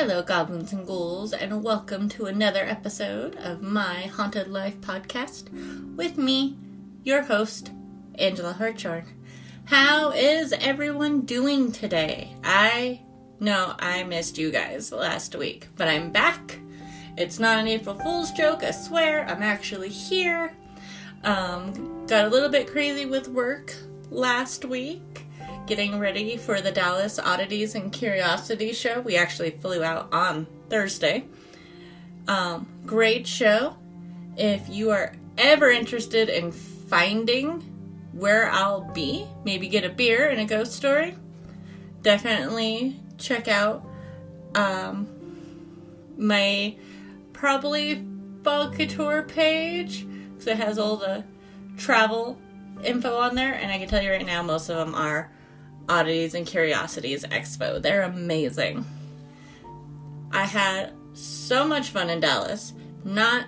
Hello goblins and ghouls, and welcome to another episode of my Haunted Life podcast with me, your host, Angela Hartshorn. How is everyone doing today? I know I missed you guys last week, but I'm back. It's not an April Fool's joke, I swear. I'm actually here. Got a little bit crazy with work last week, getting ready for the Dallas Oddities and Curiosity Show. We actually flew out on Thursday. Great show. If you are ever interested in finding where I'll be, maybe get a beer and a ghost story, definitely check out my probably fall couture page, because it has all the travel info on there, and I can tell you right now most of them are Oddities and Curiosities Expo. They're amazing. I had so much fun in Dallas. Not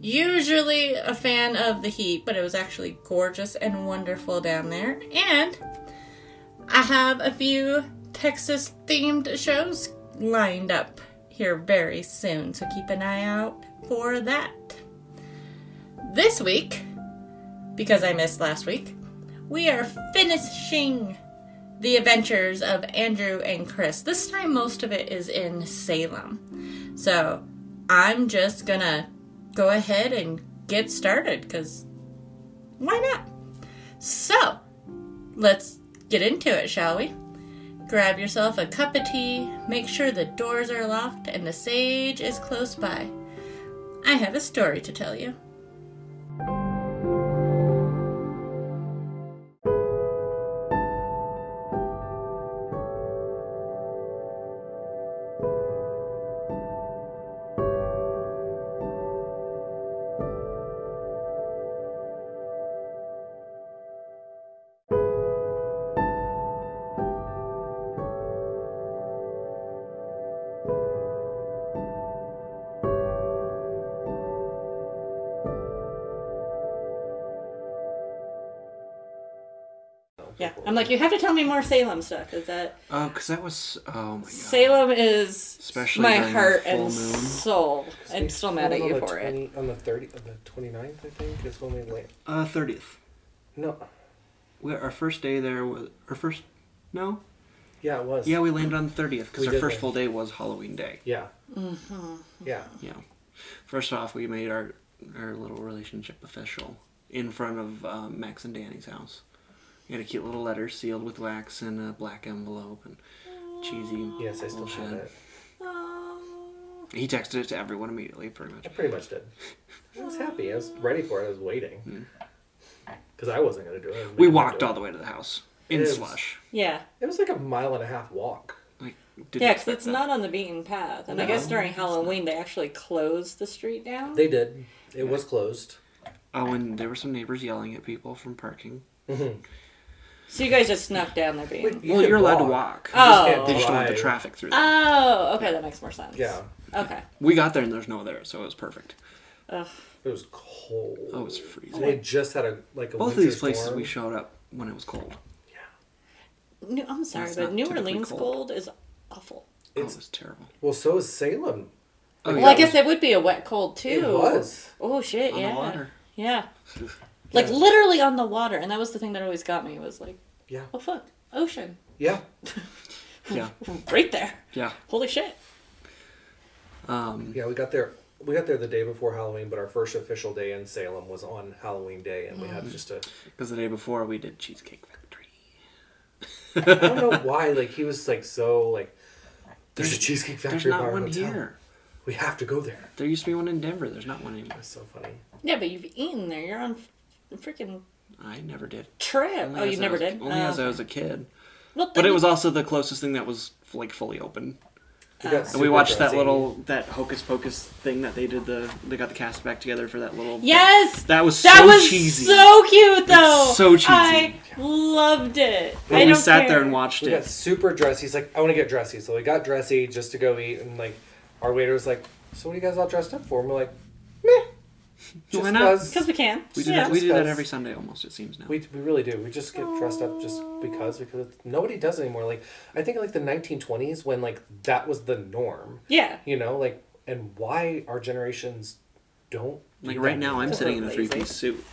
usually a fan of the heat, but it was actually gorgeous and wonderful down there. And I have a few Texas themed shows lined up here very soon, so keep an eye out for that. This week, because I missed last week, we are finishing the adventures of Andrew and Chris. This time, most of it is in Salem. So I'm just gonna go ahead and get started, because why not? So let's get into it, shall we? Grab yourself a cup of tea, make sure the doors are locked, and the sage is close by. I have a story to tell you. Yeah, I'm like, you have to tell me more Salem stuff. Is that? Oh, because that was, oh my god. Salem is especially my heart and soul. I'm still mad at you for it. On the 30th, on the 29th, I think, is when we land. 30th. No. Our first day there was, no? Yeah, it was. Yeah, we landed on the 30th, because our first full day was Halloween Day. Yeah. Mm-hmm. Yeah. Yeah. First off, we made our little relationship official in front of Max and Danny's house. We had a cute little letter sealed with wax in a black envelope and cheesy. Yes, I still have it. He texted it to everyone immediately, pretty much. I pretty much did. I was happy. I was ready for it. I was waiting. Because I wasn't going to do it. We walked all the way to the house in slush. Yeah. It was like a 1.5 mile walk. Like, yeah, because it's not on the beaten path. And I guess during Halloween, they actually closed the street down. They did. It was closed. Oh, and there were some neighbors yelling at people from parking. Mm-hmm. So you guys just snuck down there, being... Well, you're allowed to walk. Oh. They just don't have the traffic through there. Oh, okay, that makes more sense. Yeah. Okay. We got there and there's no one there, so it was perfect. Ugh. It was cold. Oh, it was freezing. They just had a both of these places storm. We showed up when it was cold. Yeah. I'm sorry, but New Orleans cold is awful. It was terrible. Well, so is Salem. Oh, well, yeah, I guess it would be a wet cold, too. It was. Oh, shit, yeah. On the water. Yeah. Like, literally on the water. And that was the thing that always got me, was like, yeah. Oh, fuck. Ocean. Yeah. Yeah. Right there. Yeah. Holy shit. Yeah, we got there the day before Halloween, but our first official day in Salem was on Halloween Day, and we had just a... Because the day before, we did Cheesecake Factory. I don't know why, like, he was, like, so, like, there's a Cheesecake Factory by our hotel. There's not one here. We have to go there. There used to be one in Denver. There's not one anymore. That's so funny. Yeah, but you've eaten there. You're on... Freaking! I never did. Trip. Oh, you never did. Only as I was a kid. Well, but it was also the closest thing that was like fully open. And we watched that little Hocus Pocus thing that they did. They got the cast back together for that little. Yes. That was cheesy. So cute though. It's so cheesy. I loved it. And I sat there and watched it. We got super dressy. He's like, I want to get dressy. So we got dressy just to go eat, and like our waiter was like, so what are you guys all dressed up for? And we're like, meh. Why not? Because we can. We do that every Sunday almost, it seems now. We really do. We just get dressed up just because nobody does it anymore. Like, I think like the 1920s when like that was the norm. Yeah. You know, like, and why our generations don't. Like right now I'm sitting in a three-piece suit.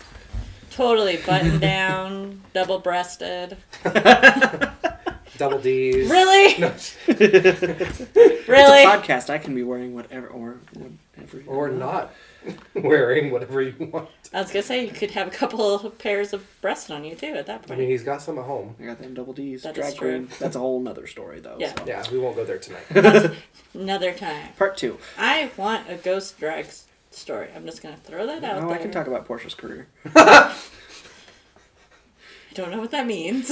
Totally button down, double-breasted. Double D's. Really? No. Really? It's a podcast. I can be wearing whatever or not wearing whatever you want. I was gonna say you could have a couple of pairs of breasts on you too at that point. I mean, he's got some at home. I got them double D's. Drag queen. That's a whole nother story though. Yeah. So. Yeah. We won't go there tonight. Another time. Part two. I want a ghost drag story. I'm just gonna throw that out. No, I can talk about Portia's career. I don't know what that means.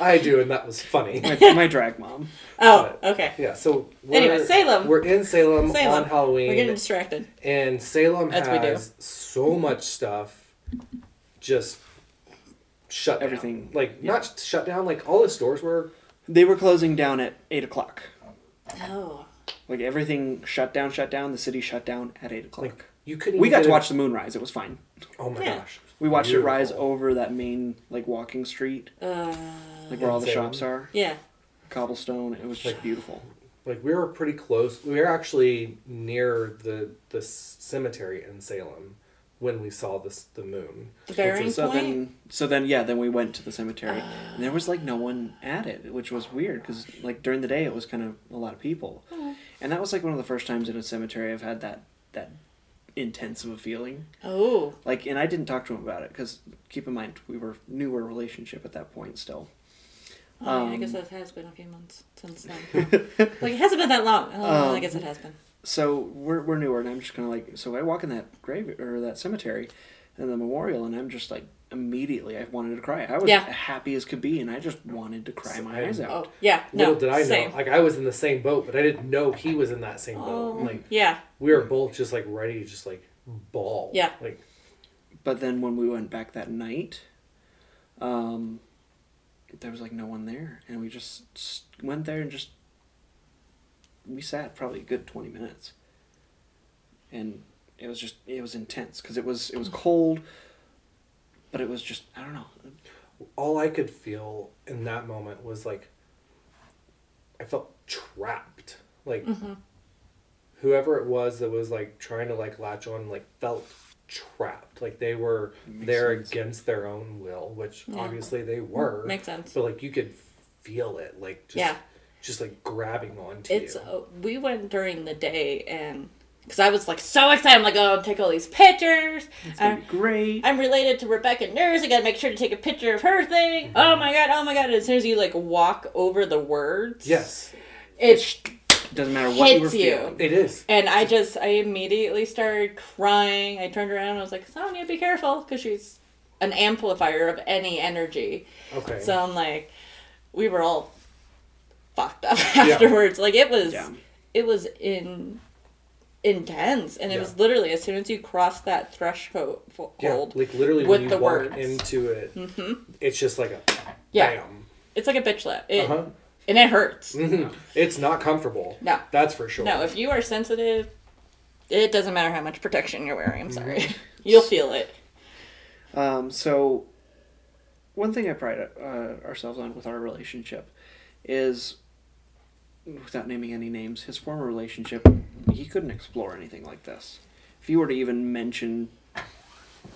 I do, and that was funny. My drag mom. Oh, okay. Yeah, so anyway, Salem. We're in Salem on Halloween. We're getting distracted. And Salem has so much stuff just shut down. Everything. Like, not shut down. Like, all the stores were... They were closing down at 8 o'clock. Oh. Like, everything shut down. The city shut down at 8 o'clock. Like, you couldn't even get to watch the moon rise. It was fine. Oh, my gosh. We watched it rise over that main, like, walking street. Like, where all the shops are. Yeah. Cobblestone. It was just like, beautiful. Like, we were pretty close. We were actually near the cemetery in Salem when we saw the moon. The burying point? Then we went to the cemetery. And there was, like, no one at it, which was weird. Because, like, during the day, it was kind of a lot of people. Oh. And that was, like, one of the first times in a cemetery I've had that intense of a feeling. Oh. Like, and I didn't talk to him about it because keep in mind we were newer relationship at that point still. Oh, yeah, I guess that has been a few months since then. Like, it hasn't been that long. I guess it has been. So we're newer, and I'm just kind of like, so I walk in that grave or that cemetery and the memorial, and I'm just like, immediately I wanted to cry. I was happy as could be, and I just wanted to cry my eyes out. Oh, yeah. Little did I know. Like, I was in the same boat, but I didn't know he was in that same boat. Like, yeah. We were both just, like, ready to just, like, bawl. Yeah. Like, but then when we went back that night, there was, like, no one there. And we just went there and we sat probably a good 20 minutes. And it was intense because it was cold. But it was just, I don't know. All I could feel in that moment was like, I felt trapped. Like, whoever it was that was like trying to like latch on, like felt trapped. Like they were there against their own will, which obviously they were. Makes sense. But like you could feel it, like just like grabbing onto you. We went during the day and... Because I was, like, so excited. I'm like, oh, I'll take all these pictures. It's going to be great. I'm related to Rebecca Nurse. I got to make sure to take a picture of her thing. Mm-hmm. Oh, my God. And as soon as you, like, walk over the words. Yes. It doesn't matter what you were feeling. It is. And I immediately started crying. I turned around and I was like, Sonia, be careful. Because she's an amplifier of any energy. Okay. So I'm like, we were all fucked up afterwards. Like, it was intense, and it was literally as soon as you cross that threshold, like literally when you walk into it, it's just like a bam. It's like a bitch slap, and it hurts. Mm-hmm. It's not comfortable. No, that's for sure. No, if you are sensitive, it doesn't matter how much protection you're wearing. I'm sorry, you'll feel it. So, one thing I pride ourselves on with our relationship is, without naming any names, his former relationship, he couldn't explore anything like this. If you were to even mention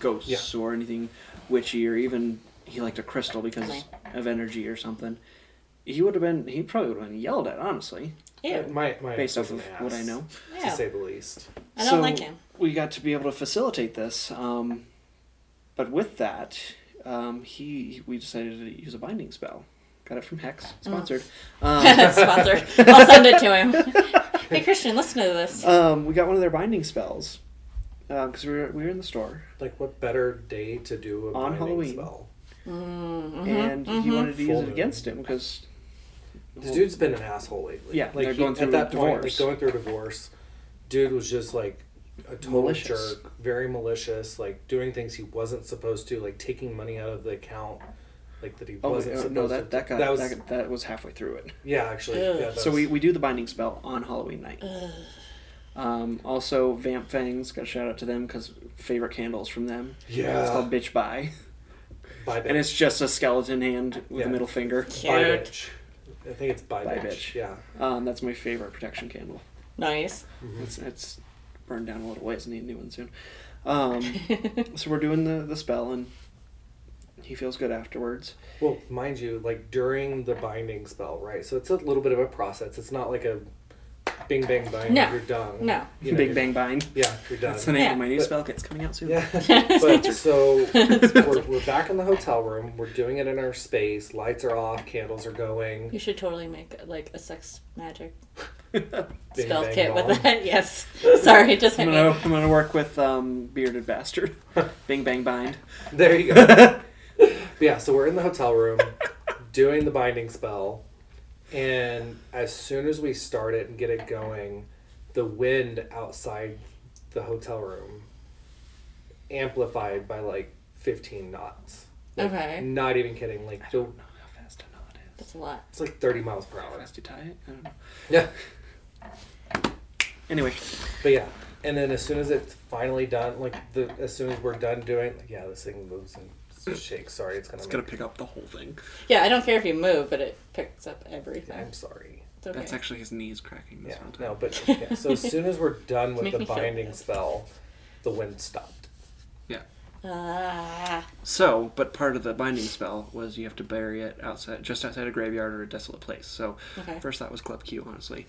ghosts or anything witchy, or even he liked a crystal because of energy or something, he probably would have been yelled at, honestly. Yeah. My based off of what I know. Yeah. To say the least. I don't like him. We got to be able to facilitate this. But with that, we decided to use a binding spell. Got it from Hex. Sponsored. Sponsored. I'll send it to him. Hey, Christian, listen to this. We got one of their binding spells because we were in the store. Like, what better day to do a binding spell? And he wanted to use it against him because... The dude's been an asshole lately. Yeah, like going through a divorce. Dude was just, like, a total jerk. Very malicious. Like, doing things he wasn't supposed to. Like, taking money out of the account. Like that he wasn't supposed to. That was halfway through it. Yeah, actually. So we do the binding spell on Halloween night. Also, Vamp Fangs, got a shout out to them because favorite candles from them. Yeah. It's called Bitch Bye. Bye Bitch. And it's just a skeleton hand with a middle finger. Cute. Bye Bitch. I think it's Bye Bitch. Bitch. Yeah. That's my favorite protection candle. Nice. Mm-hmm. It's burned down a little ways. I need a new one soon. So we're doing the spell, and he feels good afterwards. Well, mind you, like during the binding spell, right? So it's a little bit of a process. It's not like a bing bang bind. No. You're done. No. You know, bing bang bind. Yeah, you're done. That's the name of my new spell. It's coming out soon. Yeah. But so we're back in the hotel room. We're doing it in our space. Lights are off. Candles are going. You should totally make like a sex magic spell kit bong. With that. Yes. Sorry, just hit me. I'm gonna work with Bearded Bastard. Bing bang bind. There you go. Yeah, so we're in the hotel room doing the binding spell, and as soon as we start it and get it going, the wind outside the hotel room amplified by like 15 knots. Like, okay. Not even kidding. Like, I don't know how fast a knot is. That's a lot. It's like 30 miles per hour. How fast you tie it? I don't know. Yeah. Anyway. But yeah. And then as soon as it's finally done, like as soon as we're done doing, like, yeah, this thing moves and shake. Sorry, it's gonna pick up the whole thing. Yeah, I don't care if you move, but it picks up everything. I'm sorry. It's okay. That's actually his knees cracking this whole time. No, but yeah. So as soon as we're done with the binding spell, the wind stopped. Yeah. So, but part of the binding spell was you have to bury it just outside a graveyard or a desolate place. So first that was Club Q, honestly.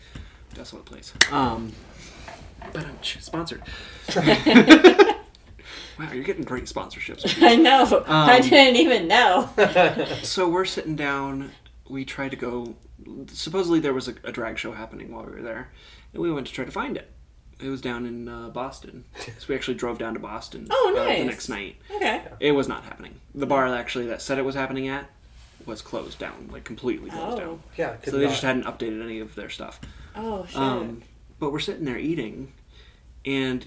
Desolate place. But I'm sponsored. Wow, you're getting great sponsorships. I know. I didn't even know. So we're sitting down. We tried to go. Supposedly there was a drag show happening while we were there, and we went to try to find it. It was down in Boston. So we actually drove down to Boston. Oh, nice. The next night. Okay. It was not happening. The bar actually that said it was happening at was closed down, like completely closed down. Yeah. So they just hadn't updated any of their stuff. Oh, shit. But we're sitting there eating, and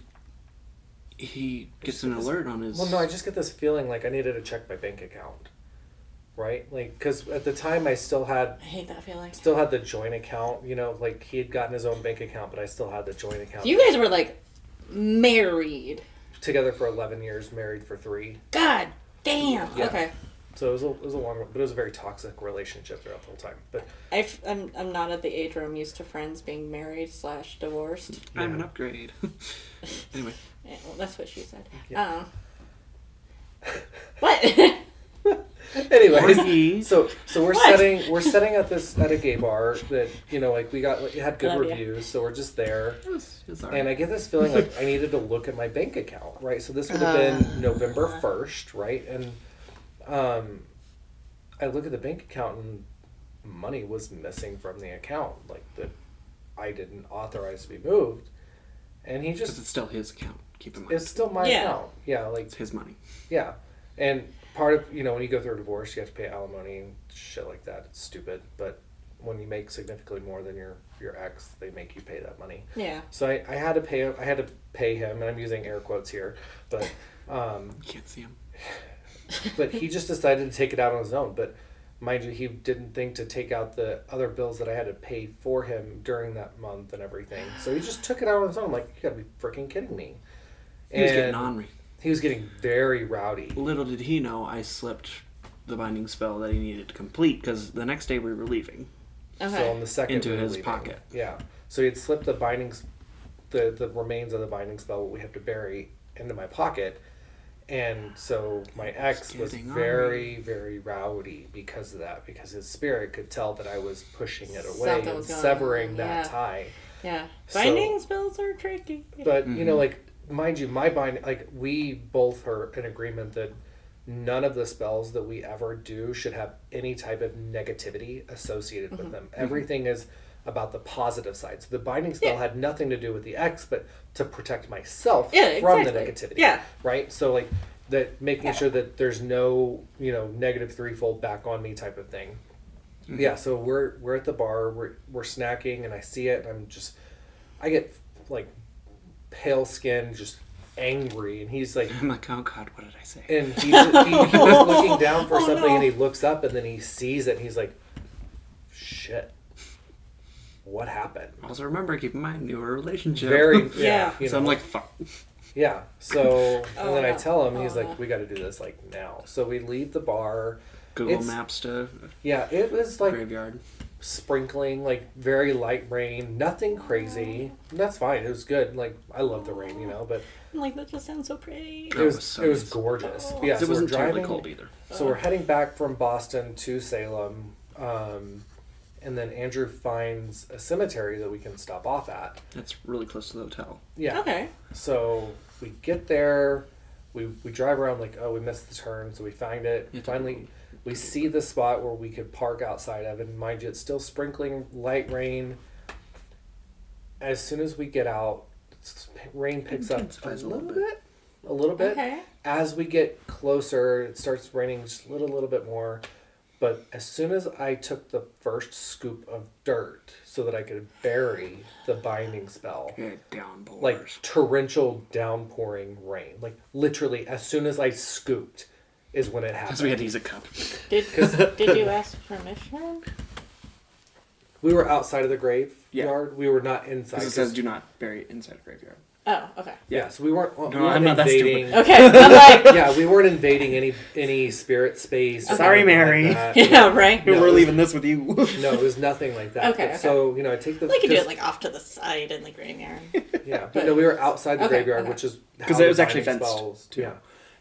he gets an alert on his... Well, no, I just get this feeling like I needed to check my bank account, right? Like, because at the time I still had... I hate that feeling. Still had the joint account, you know, like he had gotten his own bank account, but I still had the joint account. You guys were, like, married. Together for 11 years, married for 3. God damn! Yeah. Okay. So it was a long... But it was a very toxic relationship throughout the whole time, but... I'm not at the age where I'm used to friends being married / divorced. Yeah. I'm an upgrade. Anyway... Yeah, well, that's what she said. Yeah. What? Anyways, so we're setting at a gay bar that, you know, like it had good reviews, so we're just there. It's all right. And I get this feeling like I needed to look at my bank account, right? So this would have been November 1st, right? And I look at the bank account and money was missing from the account, like that I didn't authorize to be moved. And he just... Because it's still his account, keep in mind. It's still my account. Yeah, like... It's his money. Yeah. And part of, you know, when you go through a divorce, you have to pay alimony and shit like that. It's stupid. But when you make significantly more than your ex, they make you pay that money. Yeah. So I had to pay him, and I'm using air quotes here, but... You can't see him. But he just decided to take it out on his own. But mind you, he didn't think to take out the other bills that I had to pay for him during that month and everything. So he just took it out on his own. I'm like, you gotta be freaking kidding me. He was getting ornery. He was getting very rowdy. Little did he know I slipped the binding spell that he needed to complete, because the next day we were leaving. Okay. So on the second into his pocket. Yeah. So he had slipped the bindings, the remains of the binding spell we have to bury, into my pocket. And so my ex was very, very rowdy because of that, because his spirit could tell that I was pushing it away and severing that tie. Yeah. Binding spells are tricky. But, you know, like, mind you, my binding, like, we both are in agreement that none of the spells that we ever do should have any type of negativity associated with them. Everything is about the positive side. So the binding spell had nothing to do with the ex, but to protect myself from the negativity. Yeah. Right? So, like, that making sure that there's no, you know, negative threefold back on me type of thing. Mm-hmm. Yeah, so we're at the bar, we're snacking, and I see it, and I'm just... I get, like, pale skin, just angry, and he's like... I'm like, oh God, what did I say? And he was looking down for something, and he looks up, and then he sees it, and he's like, shit. what happened? Also remember, keep in mind, newer relationship. Very, yeah. You know. So I'm like, fuck. Yeah. So and then I tell him, he's like, we got to do this like now. So we leave the bar. Google Maps to. Yeah, it was like graveyard. Sprinkling, like very light rain, nothing crazy. And that's fine. It was good. Like I love the rain, you know, but I'm like, that just sounds so pretty. It was gorgeous. Oh. Yeah, so it wasn't terribly cold either. So we're heading back from Boston to Salem. And then Andrew finds a cemetery that we can stop off at. That's really close to the hotel. Yeah. Okay. So we get there. We drive around like, oh, we missed the turn. So we find it. Yeah, finally, we see the spot where we could park outside of. And mind you, it's still sprinkling light rain. As soon as we get out, rain picks up a little bit. A little bit. Okay. As we get closer, it starts raining just a little bit more. But as soon as I took the first scoop of dirt so that I could bury the binding spell, like torrential downpouring rain, like literally as soon as I scooped is when it happened. Because we had to use a cup. Did you ask permission? We were outside of the graveyard. Yeah. We were not inside. Because it says do not bury inside a graveyard. Oh, okay. Yeah, so we weren't. Well, no, we weren't I'm not invading, that stupid. Okay, I'm like. Yeah, we weren't invading any spirit space. Okay. Sorry, Mary. Like yeah, right. No, we're leaving this with you. No, it was nothing like that. Okay. So you know, I take the. We could do it like off to the side in the graveyard. Yeah, but no, we were outside the graveyard, which is because it was actually fenced too. Yeah.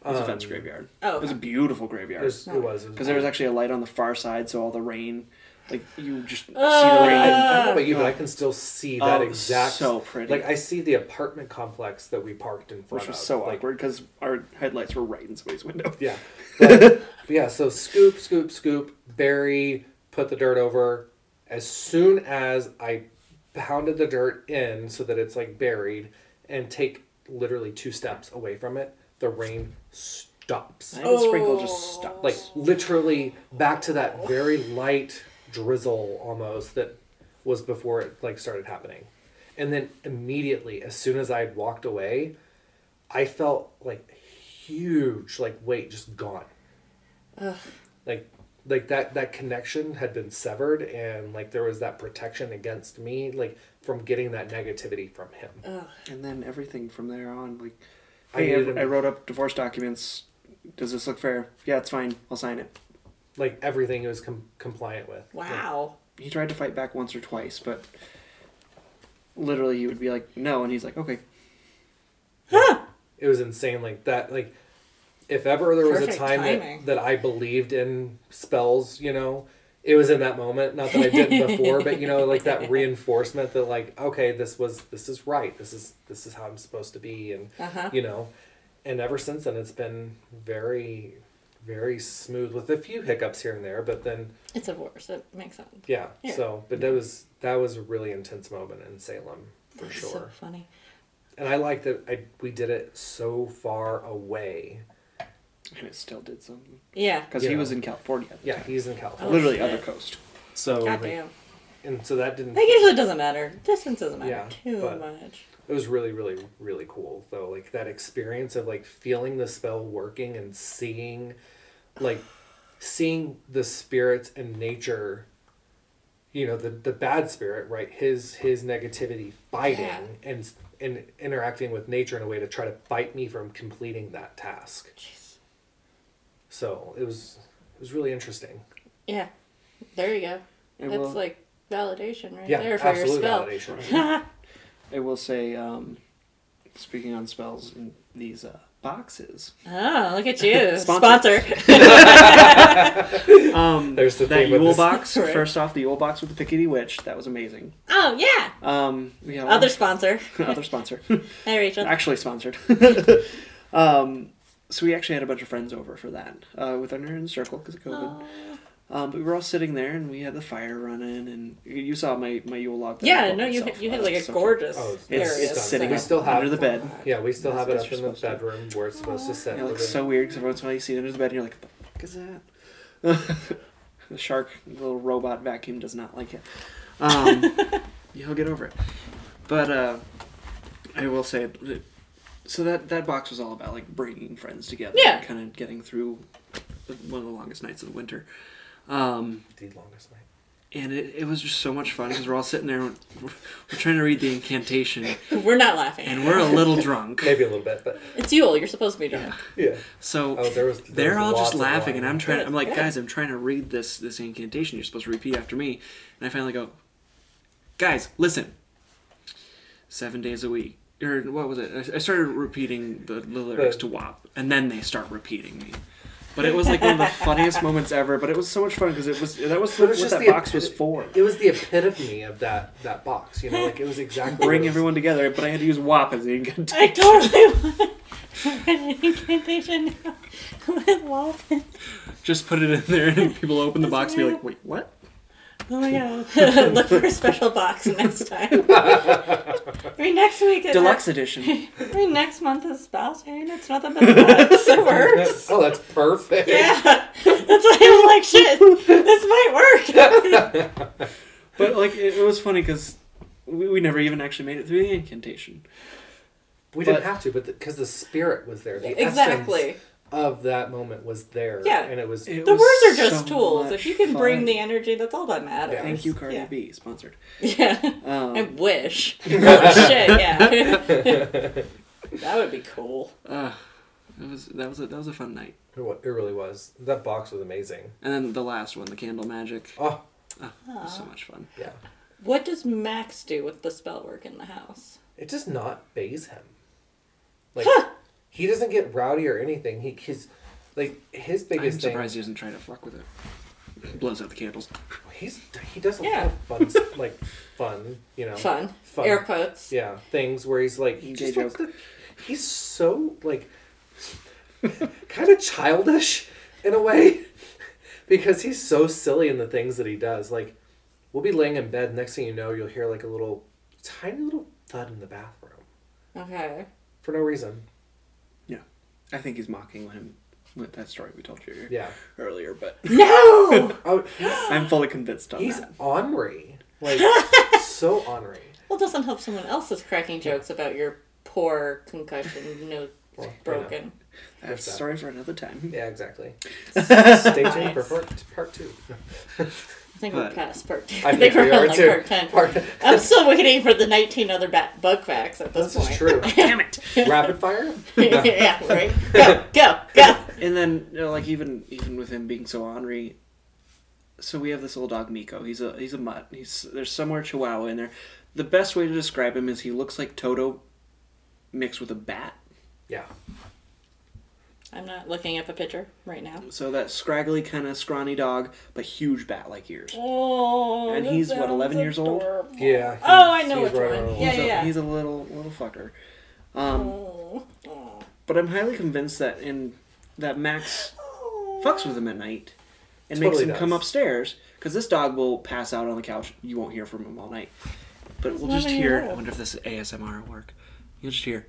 It was a fenced graveyard. Oh, okay. It was a beautiful graveyard. It was because there was actually a light on the far side, so all the rain. Like, you just see the rain. I don't know about you, but I can still see that exact... so pretty. Like, I see the apartment complex that we parked in front of. Which was so awkward, because our headlights were right in somebody's window. Yeah. But, yeah, so scoop, bury, put the dirt over. As soon as I pounded the dirt in so that it's, like, buried, and take literally 2 steps away from it, the rain stops. And the sprinkle just stops. Like, literally back to that very light... drizzle almost that was before it like started happening. And then immediately as soon as I had walked away, I felt like huge like weight just gone. Ugh. Like that connection had been severed, and like there was that protection against me like from getting that negativity from him. Ugh. And then everything from there on, like I wrote up divorce documents. Does this look fair? Yeah, it's fine. I'll sign it. Like, everything it was compliant with. Wow. Like, he tried to fight back once or twice, but literally you would be like, no, and he's like, okay. Huh. It was insane. Like, that, like, if ever there was a time that I believed in spells, you know, it was in that moment. Not that I didn't before, but, you know, like, that reinforcement that, like, okay, this is right. This is how I'm supposed to be, and, you know. And ever since then, it's been very... very smooth with a few hiccups here and there, but then it's a divorce. It makes sense. Yeah. Yeah. So, but that was a really intense moment in Salem for That's sure. So funny. And I like that we did it so far away, and it still did something. Yeah. Because he was in California. Yeah, he's in California. Literally other coast. So goddamn. Like, and so that didn't. That usually doesn't matter. Distance doesn't matter too much. It was really, really, really cool, though. Like, that experience of, like, feeling the spell working and seeing the spirits and nature, you know, the bad spirit, right? His negativity fighting and interacting with nature in a way to try to fight me from completing that task. Jeez. So, it was really interesting. Yeah. There you go. That's, like, validation right there for your spell. Yeah, absolute validation. I will say, speaking on spells in these boxes. Oh, look at you. Sponsor. There's that Yule box. Right. First off, the Yule box with the Pickety Witch. That was amazing. Oh, yeah. We have other sponsor. Other sponsor. Hey, Rachel. Actually sponsored. So we actually had a bunch of friends over for that with our inner circle because of COVID. Oh. But we were all sitting there, and we had the fire running, and you saw my Yule log. Yeah, no, you had like a gorgeous area. It's sitting under the bed. Yeah, we still have it up in the bedroom where it's supposed to sit. Yeah, it looks so weird, because every once in a while you see it under the bed, and you're like, what the fuck is that? The shark, the little robot vacuum does not like it. He'll get over it. But I will say, so that box was all about like bringing friends together. Yeah. And kind of getting through one of the longest nights of the winter. The longest night. And it was just so much fun because we're all sitting there, we're trying to read the incantation. We're not laughing. And we're a little drunk. Maybe a little bit, but it's Yule. You're supposed to be drunk. Yeah. So they're all just laughing, and I'm like, guys, I'm trying to read this incantation. You're supposed to repeat after me. And I finally go, guys, listen. 7 days a week, or what was it? I started repeating the lyrics to WAP, and then they start repeating me. But it was like one of the funniest moments ever. But it was so much fun because that was what that box was for. It was the epitome of that box, you know. Like it was exactly bring everyone together. But I had to use WAP as the incantation. I totally want an incantation now with WAP. Just put it in there, and people open the box and be like, "Wait, what?" Oh my god! Look for a special box next time. Next week, deluxe edition. Next month is Boston. It's nothing but box. It works. Oh, that's perfect. Yeah, that's why I'm like, shit, this might work. But like, it was funny because we never even actually made it through the incantation. We didn't have to, but because the spirit was there, the exactly. Essence of that moment was there. Yeah. And the words are just so tools. If you can bring the energy, that's all that matters. Yeah. Thank you, Cardi B. Sponsored. Yeah. I wish. Oh, shit, yeah. That would be cool. That was a fun night. It really was. That box was amazing. And then the last one, the candle magic. Oh, it was so much fun. Yeah. What does Max do with the spell work in the house? It does not faze him. Like... Huh. He doesn't get rowdy or anything. His biggest thing... I'm surprised he doesn't try to fuck with it. Blows out the candles. He does a lot of fun, you know. Fun. Air quotes. Yeah. Things where he's like... He just likes he's so, like, kind of childish in a way. Because he's so silly in the things that he does. Like, we'll be laying in bed. Next thing you know, you'll hear, like, a little... Tiny little thud in the bathroom. Okay. For no reason. I think he's mocking him with that story we told you earlier, but... No! I'm fully convinced on that. He's ornery. Like, so ornery. Well, it doesn't help someone else is cracking jokes about your poor concussion nose broken. That's a story for another time. Yeah, exactly. Stay tuned for part 2. I think we're past part 2. I think we're on part 10. I'm still waiting for the 19 other bug facts at this point. This is true. Damn it. Rapid fire? Yeah, right? Go. And then, you know, like, even with him being so ornery, so we have this old dog, Miko. He's a mutt. There's somewhere Chihuahua in there. The best way to describe him is he looks like Toto mixed with a bat. Yeah. I'm not looking up a picture right now. So that scraggly kind of scrawny dog, but huge bat-like ears. Oh, and he's what, 11 years old? Yeah. Oh, I know which one. Yeah. He's a little fucker. But I'm highly convinced that Max fucks with him at night and makes him come upstairs because this dog will pass out on the couch. You won't hear from him all night, but we'll just hear. I wonder if this ASMR will work. You'll just hear.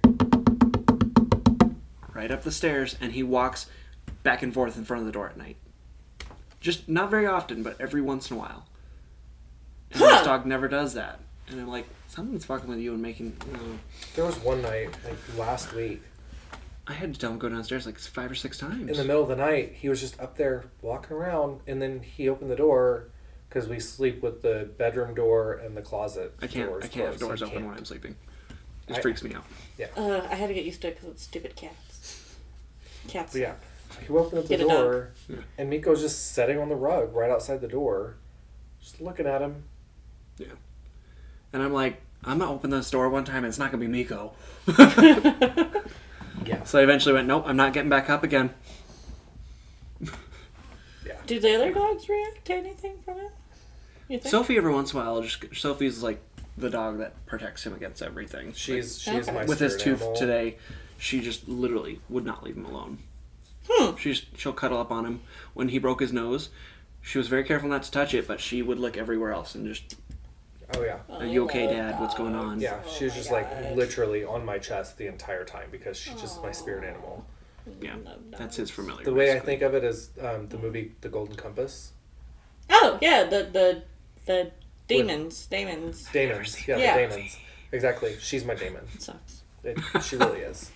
Right up the stairs, and he walks back and forth in front of the door at night. Just not very often, but every once in a while. And this dog never does that. And I'm like, something's fucking with you and making... You know. There was one night, like last week... I had to tell him to go downstairs like 5 or 6 times. In the middle of the night, he was just up there walking around, and then he opened the door, because we sleep with the bedroom door and the closet doors. I can't have doors open when I'm sleeping. It freaks me out. Yeah. I had to get used to it because it's stupid cats. But yeah. He opened up the door, and Miko's just sitting on the rug right outside the door, just looking at him. Yeah. And I'm like, I'm going to open this door one time, and it's not going to be Miko. Yeah. So I eventually went, nope, I'm not getting back up again. Yeah. Do the other dogs react to anything from it? You think? Sophie, every once in a while, Sophie's like the dog that protects him against everything. She's my with his tooth animal. Today. She just literally would not leave him alone. She'll cuddle up on him. When he broke his nose, she was very careful not to touch it, but she would look everywhere else and just... Oh, yeah. Are you okay, Dad? What's going on? Yeah, she was just, like, literally on my chest the entire time because she's just my spirit animal. Yeah, that's his familiar. The way I think of it is the movie The Golden Compass. Oh, yeah, the Damons. Damons, the Damons. Exactly. She's my Damon. It sucks. She really is.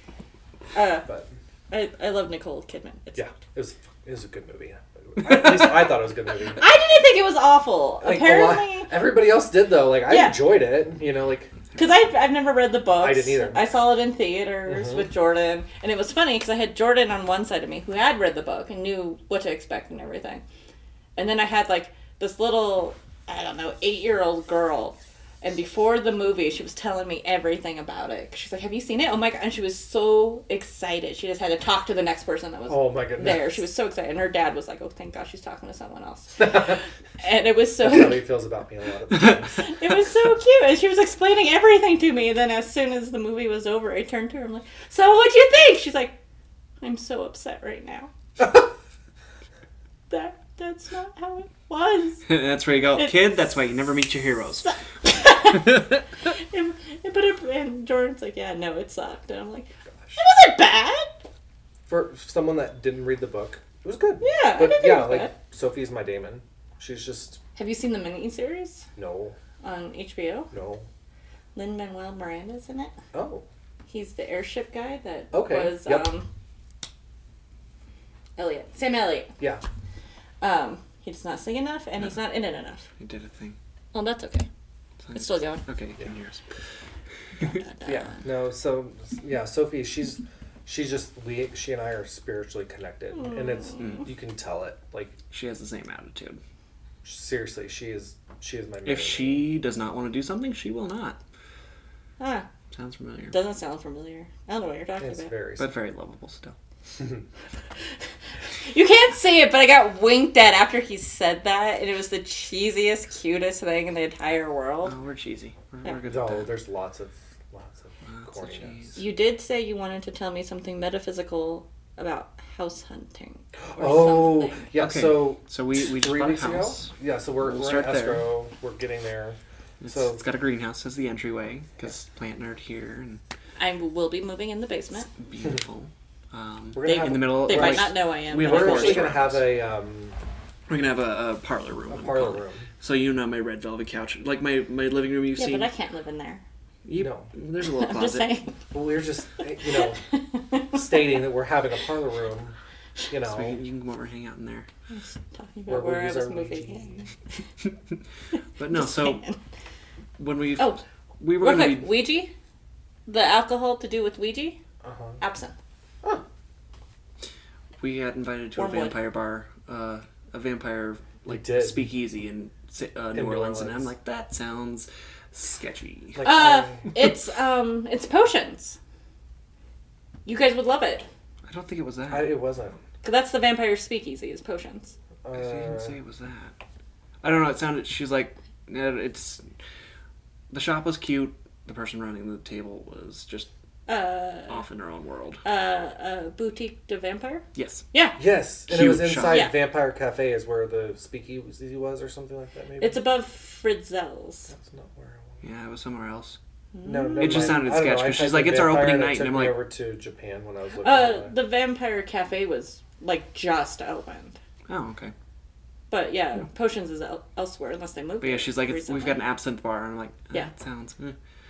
But I love Nicole Kidman. It was a good movie. At least I thought it was a good movie. I didn't think it was awful. Like, apparently, everybody else did though. Like I enjoyed it. You know, like. Because I've never read the books. I didn't either. I saw it in theaters with Jordan. And it was funny because I had Jordan on one side of me who had read the book and knew what to expect and everything. And then I had like this little, I don't know, 8-year-old girl. And before the movie, she was telling me everything about it. She's like, have you seen it? Oh my God. And she was so excited. She just had to talk to the next person that was there. She was so excited. And her dad was like, oh, thank God she's talking to someone else. And it was so... That's how he feels about me a lot of the times. It was so cute. And she was explaining everything to me. And then as soon as the movie was over, I turned to her. I'm like, so what'd you think? She's like, I'm so upset right now. That's not how it was. That's where you go, kid, that's why you never meet your heroes. And Jordan's like, yeah, no, it sucked. And I'm like, gosh, it wasn't bad. For someone that didn't read the book, it was good. Yeah, but yeah, like, bad. Sophie's my Damon. She's just... Have you seen the miniseries? No. On HBO? No. Lin-Manuel Miranda's in it. Oh. He's the airship guy that was Elliot. Sam Elliott. Yeah. He does not sing enough, and he's not in it enough. He did a thing. Well, that's okay. It's still going. Okay, yeah. Sophie, she's just, she and I are spiritually connected, and it's, you can tell it. Like, she has the same attitude. Seriously, she is my mirror. If she does not want to do something, she will not. Huh. Sounds familiar. Doesn't sound familiar. I don't know what you're talking about. Very lovable still. You can't say it, but I got winked at after he said that, and it was the cheesiest, cutest thing in the entire world. Oh, we're cheesy. We're good at that. There's lots of corniness. You did say you wanted to tell me something metaphysical about house hunting. Yeah. Okay. So we just bought a house. Yeah. So we're in escrow. There. We're getting there. It's got a greenhouse as the entryway because plant nerd here, and I will be moving in the basement. It's beautiful. In the middle. They might not know I am. We're actually going to have a... we're going to have a parlor room. So you know my red velvet couch. Like my living room you've seen. Yeah, but I can't live in there. You know. There's a little closet. I'm just saying. Well, we're just, stating that we're having a parlor room, So you can come over and hang out in there. I was talking about where I was moving in. But no, so... When we... Oh. We were going to be... Ouija? The alcohol to do with Ouija? Uh-huh. Absinthe. Huh. We got invited to vampire bar, a vampire speakeasy in New Orleans, and I'm like, that sounds sketchy. Like, it's Potions. You guys would love it. I don't think it was that. It wasn't. Because that's the vampire speakeasy is Potions. I didn't say it was that. I don't know. It sounded. She's like, it's. The shop was cute. The person running the table was just. Off in her own world. Boutique de Vampire? Yes. Yeah. Yes. And it was inside Vampire Cafe is where the speakeasy was or something like that, maybe? It's above Fritzell's. That's not where I went. Yeah, it was somewhere else. No. It just sounded sketchy because she's like, it's our opening night. And I'm like... over to Japan when I was looking at the Vampire Cafe was, just opened. Oh, okay. But, yeah. Potions is elsewhere unless they moved. But, yeah, she's like, we've got an absinthe bar. And I'm like, that sounds...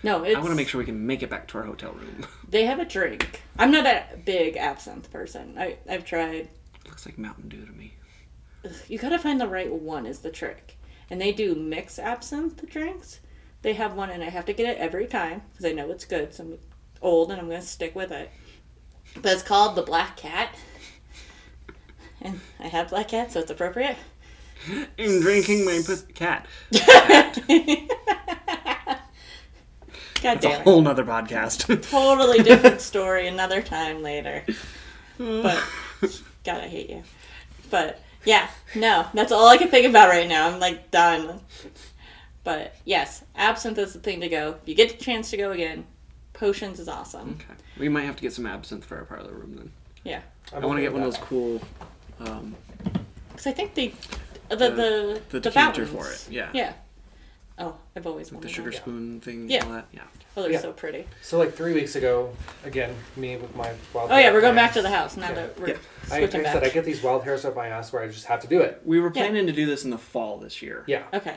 No, I want to make sure we can make it back to our hotel room. They have a drink. I'm not a big absinthe person. I've tried. Looks like Mountain Dew to me. You got to find the right one is the trick. And they do mix absinthe drinks. They have one, and I have to get it every time because I know it's good. So I'm old, and I'm going to stick with it. But it's called the Black Cat. And I have Black Cat, so it's appropriate. I'm drinking my cat. It's a whole nother podcast. Totally different story another time later. But, God, I hate you. But, yeah, no, that's all I can think about right now. I'm, done. But, yes, absinthe is the thing to go. If you get the chance to go again, Potions is awesome. Okay. We might have to get some absinthe for our parlor room then. Yeah. I want to get one of those cool... Because I think the decanter for it, yeah. Yeah. Oh, I've always wanted the sugar spoon thing. Yeah. And all that. Yeah. Oh, they're so pretty. So 3 weeks ago, again, me with my wild hair. Oh, yeah, we're going back to the house now that we're switching back. I said I get these wild hairs up my ass where I just have to do it. We were planning to do this in the fall this year. Yeah. Okay.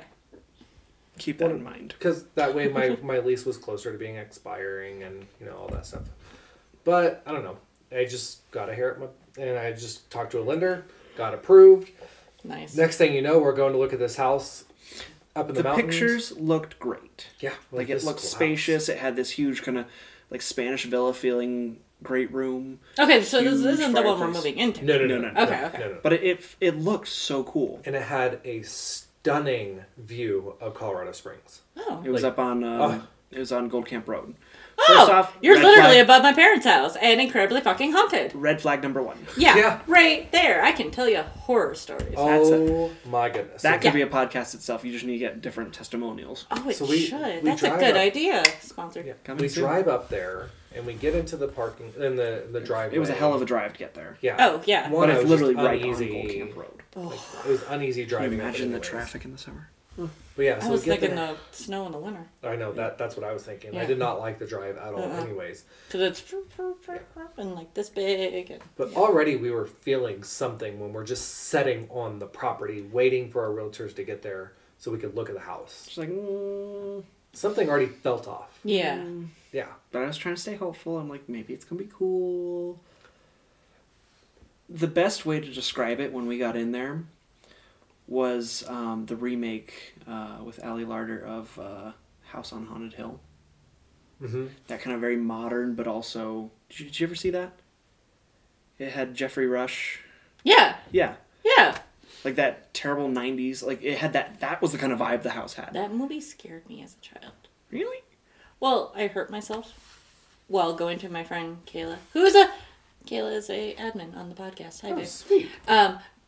Keep that in mind. Because that way my lease was closer to being expiring and, all that stuff. But, I don't know. I just got a hair up and I just talked to a lender, got approved. Nice. Next thing you know, we're going to look at this house up in the mountains. The pictures looked great. Yeah. Like it looked spacious. House. It had this huge kind of like Spanish villa feeling great room. Okay, so this isn't the one we're moving into. No. Okay. But it looked so cool. And it had a stunning view of Colorado Springs. Oh. It was like, up on... It was on Gold Camp Road. First off, you're literally above my parents' house and incredibly fucking haunted. Red flag number one. Yeah, right there. I can tell you horror stories. Oh, my goodness. That could be a podcast itself. You just need to get different testimonials. Oh, it should. That's a good idea. Sponsored. Yeah. We drive up there and we get into the parking, in the driveway. It was a hell of a drive to get there. Yeah. Oh, yeah. But it's literally right on Gold Camp Road. Oh. It was uneasy driving. Can you imagine the traffic in the summer? But yeah, so I was thinking the snow in the winter. I know, that's what I was thinking. Yeah. I did not like the drive at all anyways. Because it's and like this big. But already we were feeling something when we're just setting on the property, waiting for our realtors to get there so we could look at the house. It's like, something already felt off. Yeah. Yeah. But I was trying to stay hopeful. I'm like, maybe it's going to be cool. The best way to describe it when we got in there was the remake with Ally Larder of House on Haunted Hill. Mm-hmm. That kind of very modern, but also... Did you ever see that? It had Jeffrey Rush. Yeah. Like that terrible 90s. Like it had that... That was the kind of vibe the house had. That movie scared me as a child. Really? Well, I hurt myself while going to my friend Kayla, Kayla is a admin on the podcast. Hi, babe. Sweet.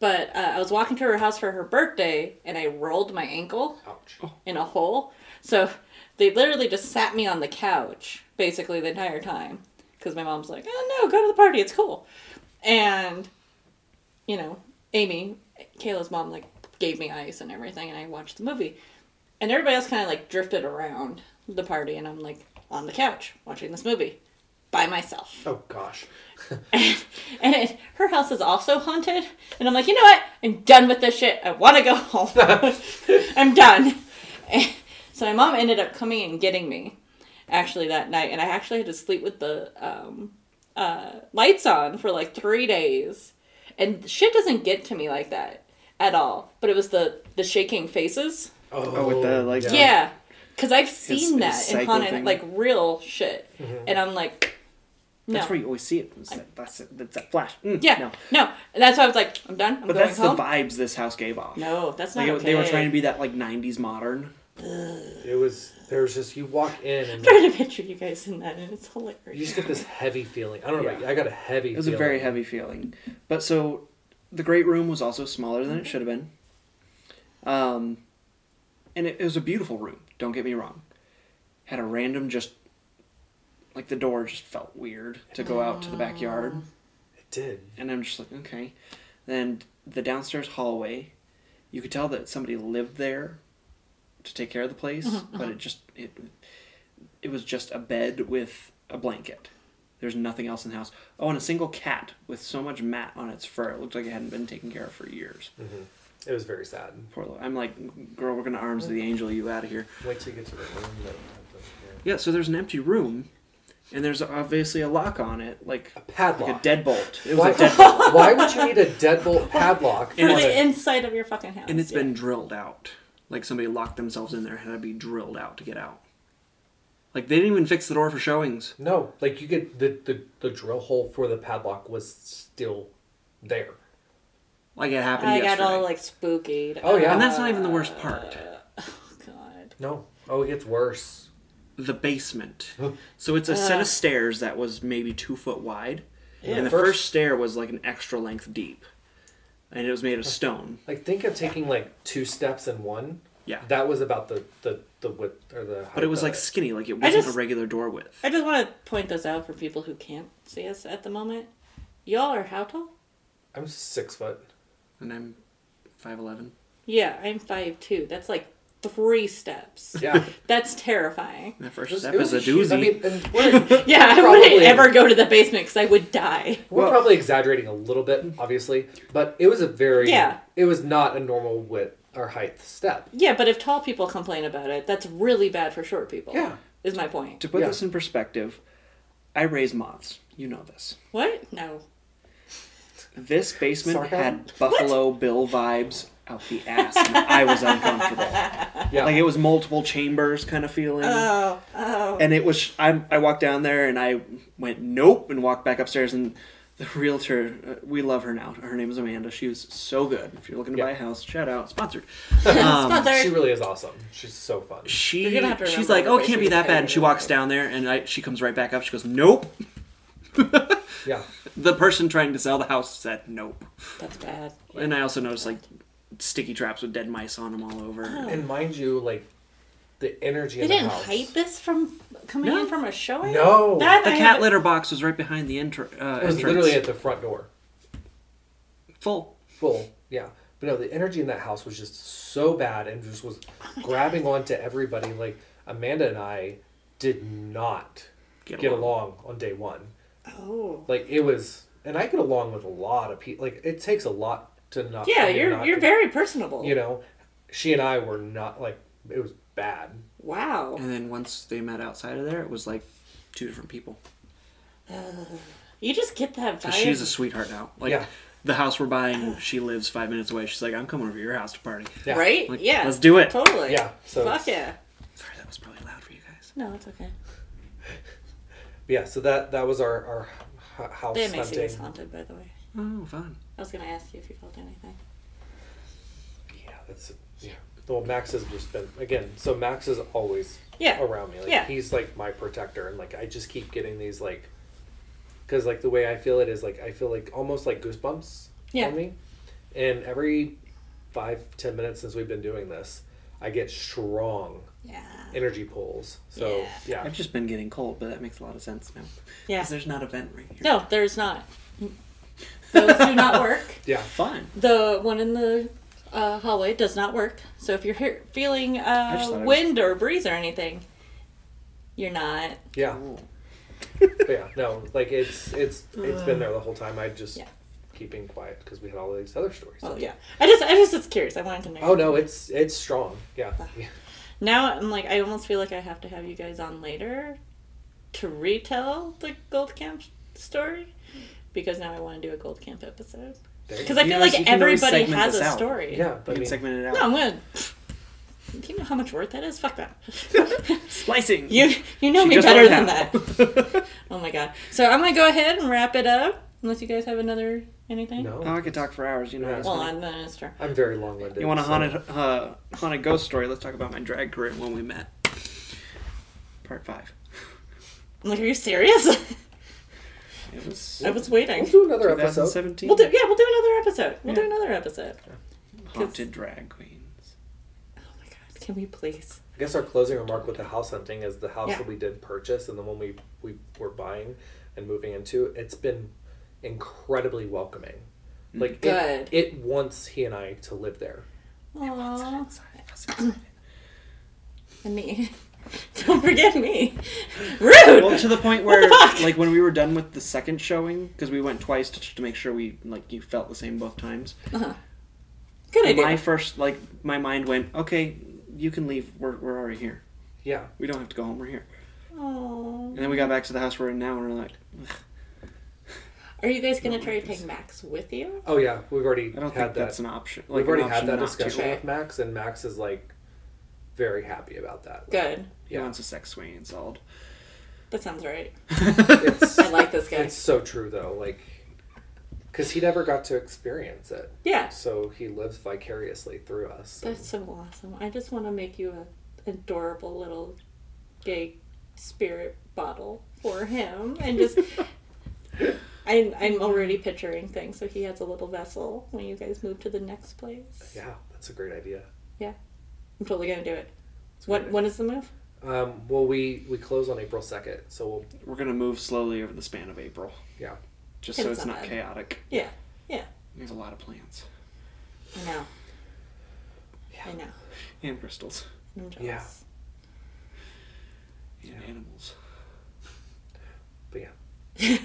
But I was walking to her house for her birthday, and I rolled my ankle in a hole. So they literally just sat me on the couch, basically, the entire time. Because my mom's like, oh, no, go to the party. It's cool. And, you know, Amy, Kayla's mom, like, gave me ice and everything, and I watched the movie. And everybody else kind of, like, drifted around the party, and I'm, like, on the couch watching this movie by myself. Oh, gosh. And her house is also haunted. And I'm like, you know what? I'm done with this shit. I want to go home. I'm done. And so my mom ended up coming and getting me, actually, that night. And I actually had to sleep with the lights on for, like, 3 days. And shit doesn't get to me like that at all. But it was the shaking faces. Oh, with the, like... Yeah. Because I've seen that in haunted, thing. Like, real shit. Mm-hmm. And I'm like... No. That's where you always see it. That's that flash. No. And that's why I was like, I'm done. But that's home. The vibes this house gave off. No, that's not okay. They were trying to be that like 90s modern. Ugh. There's just, you walk in. And I'm trying to picture you guys in that and it's hilarious. You just get this heavy feeling. I don't know about you. I got a heavy feeling. It was a very heavy feeling. But so the great room was also smaller than it should have been. And it was a beautiful room. Don't get me wrong. Had a random just... Like, the door just felt weird to go out to the backyard. It did. And I'm just like, okay. Then the downstairs hallway, you could tell that somebody lived there to take care of the place, but it just, it was just a bed with a blanket. There's nothing else in the house. Oh, and a single cat with so much mat on its fur. It looked like it hadn't been taken care of for years. Mm-hmm. It was very sad. Poor little. I'm like, girl, we're going to arms the angel you out of here. Wait till you get to the room. Yeah, so there's an empty room. And there's obviously a lock on it, like a padlock, like a deadbolt. It was a deadbolt. Why would you need a deadbolt padlock for the inside of your fucking house? And it's been drilled out. Like somebody locked themselves in there, had to be drilled out to get out. Like they didn't even fix the door for showings. No, like you get the drill hole for the padlock was still there. Like it happened yesterday. I got all like spookied. Oh yeah, and that's not even the worst part. Oh god. No. Oh, it gets worse. The basement. So it's a set of stairs that was maybe 2 foot wide. Yeah. And the first stair was like an extra length deep. And it was made of stone. Like think of taking like two steps in one. Yeah. That was about the width or the height. But it was like skinny. Like it wasn't a regular door width. I just want to point this out for people who can't see us at the moment. Y'all are how tall? I'm 6 foot. And I'm 5'11". Yeah, I'm 5'2". That's like 3 steps. Yeah. That's terrifying. That first step is a doozy. I mean, yeah, I wouldn't ever go to the basement because I would die. We're probably exaggerating a little bit, obviously, but it was a very... Yeah. It was not a normal width or height step. Yeah, but if tall people complain about it, that's really bad for short people. Yeah. Is my point. To put this in perspective, I raise moths. You know this. What? No. This basement had Buffalo Bill vibes out the ass, and I was uncomfortable. Yeah. Like, it was multiple chambers kind of feeling. Oh. And it was, I walked down there, and I went, nope, and walked back upstairs, and the realtor, we love her now. Her name is Amanda. She was so good. If you're looking to buy a house, shout out. Sponsored. Sponsored. She really is awesome. She's so fun. She's like, oh, it can't be that bad. And she walks down there, and she comes right back up. She goes, nope. Yeah. The person trying to sell the house said nope. That's bad. Yeah. And I also noticed, like, sticky traps with dead mice on them all over. Oh. And mind you, like, the energy of the house. They didn't hype this from coming in from a showing? No. The cat litter box was right behind the entrance. It was literally at the front door. Full, yeah. But no, the energy in that house was just so bad and just was grabbing onto everybody. Like, Amanda and I did not get along on day one. Oh. Like, it was... And I get along with a lot of people. Like, it takes a lot to not... Yeah, you're very personable. You know? She and I were not, like... It was... bad. Wow. And then once they met outside of there, it was like two different people. You just get that vibe. She's a sweetheart now. Like, the house we're buying, she lives 5 minutes away. She's like, I'm coming over to your house to party. Yeah. Right? Like, yeah. Let's do it. Totally. Yeah. So fuck yeah. Sorry, that was probably loud for you guys. No, it's okay. Yeah, so that was our house hunting. It was haunted, by the way. Oh, fun. I was going to ask you if you felt anything. Yeah, that's... Yeah. Well, Max has just been, again, so Max is always around me. Like, he's, like, my protector. And, like, I just keep getting these, like, because, like, the way I feel it is, like, I feel, like, almost, like, goosebumps on me. And every 5-10 minutes since we've been doing this, I get strong energy pulls. So, yeah. I've just been getting cold, but that makes a lot of sense now. Yeah. Because there's not a vent right here. No, there's not. Those do not work. Yeah. Fun. The one in the... hallway does not work. So if you're feeling wind or breeze or anything, you're not. Yeah. But yeah, no, like it's been there the whole time. I just keeping quiet because we had all these other stories. Oh yeah, I just was curious. I wanted to know. Oh no, it's strong. Yeah. Now I'm like, I almost feel like I have to have you guys on later to retell the Gold Camp story because now I want to do a Gold Camp episode. Because I feel like everybody has a story. Yeah, but you can segment it out. No, I'm going to... Do you know how much work that is? Fuck that. Splicing. You know me better than that. Oh, my God. So I'm going to go ahead and wrap it up. Unless you guys have another anything. No. Oh, I could talk for hours. You know. Yeah. Well, I'm the minister. I'm very long-winded. You want a haunted ghost story? Let's talk about my drag career when we met. Part 5. I'm like, are you serious? I was waiting. We'll do another episode. We'll do another episode. Haunted drag queens. Oh my God! Can we please? I guess our closing remark with the house hunting is the house that we did purchase and the one we were buying and moving into. It's been incredibly welcoming. Like good. It wants he and I to live there. Aww. And me. Don't forget me. Rude! Well, to the point where, like, when we were done with the second showing, because we went twice to make sure we, like, you felt the same both times. Uh-huh. Good idea. My first, like, my mind went, okay, you can leave. We're already here. Yeah. We don't have to go home. We're here. Aww. And then we got back to the house we're in now, and we're like, ugh. Are you guys going to try to take Max with you? Oh, yeah. We've already I don't had think that. That's an option. Like, we've already had that discussion with Max, and Max is, like, very happy about that. Good. He wants a sex swing installed. That sounds right. I like this guy. It's so true though, like, because he never got to experience it. Yeah. So he lives vicariously through us. That's so awesome. I just want to make you an adorable little gay spirit bottle for him, and just. I'm already picturing things. So he has a little vessel when you guys move to the next place. Yeah, that's a great idea. Yeah. I'm totally going to do it. When is the move? Well, we close on April 2nd, so we're going to move slowly over the span of April. Yeah. Just so it's not chaotic. Yeah. Yeah. There's a lot of plants. I know. Yeah. I know. And crystals. And jealous. Yeah. And animals. But yeah.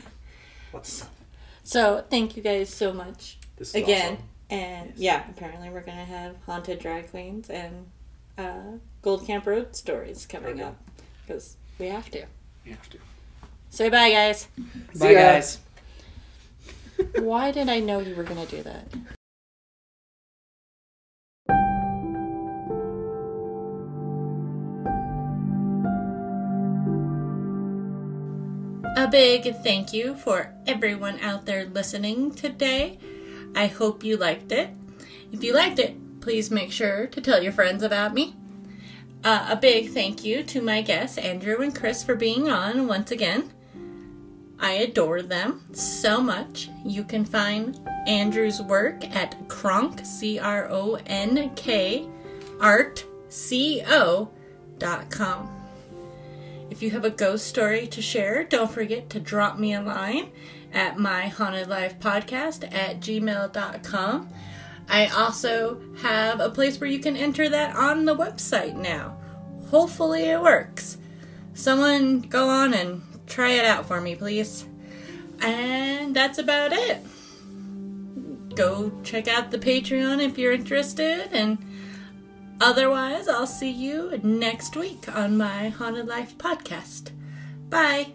What's up? So, thank you guys so much. This is again. Awesome. And apparently we're going to have haunted drag queens and Gold Camp Road stories coming up. Because we have to. Say bye, guys. Bye, guys. Why did I know you were going to do that? A big thank you for everyone out there listening today. I hope you liked it. If you liked it, please make sure to tell your friends about me. A big thank you to my guests, Andrew and Chris, for being on once again. I adore them so much. You can find Andrew's work at Cronk, C-R-O-N-K, artco.com. If you have a ghost story to share, don't forget to drop me a line at myhauntedlifepodcast@gmail.com. I also have a place where you can enter that on the website now. Hopefully it works. Someone go on and try it out for me, please. And that's about it. Go check out the Patreon if you're interested, and otherwise, I'll see you next week on my Haunted Life podcast. Bye!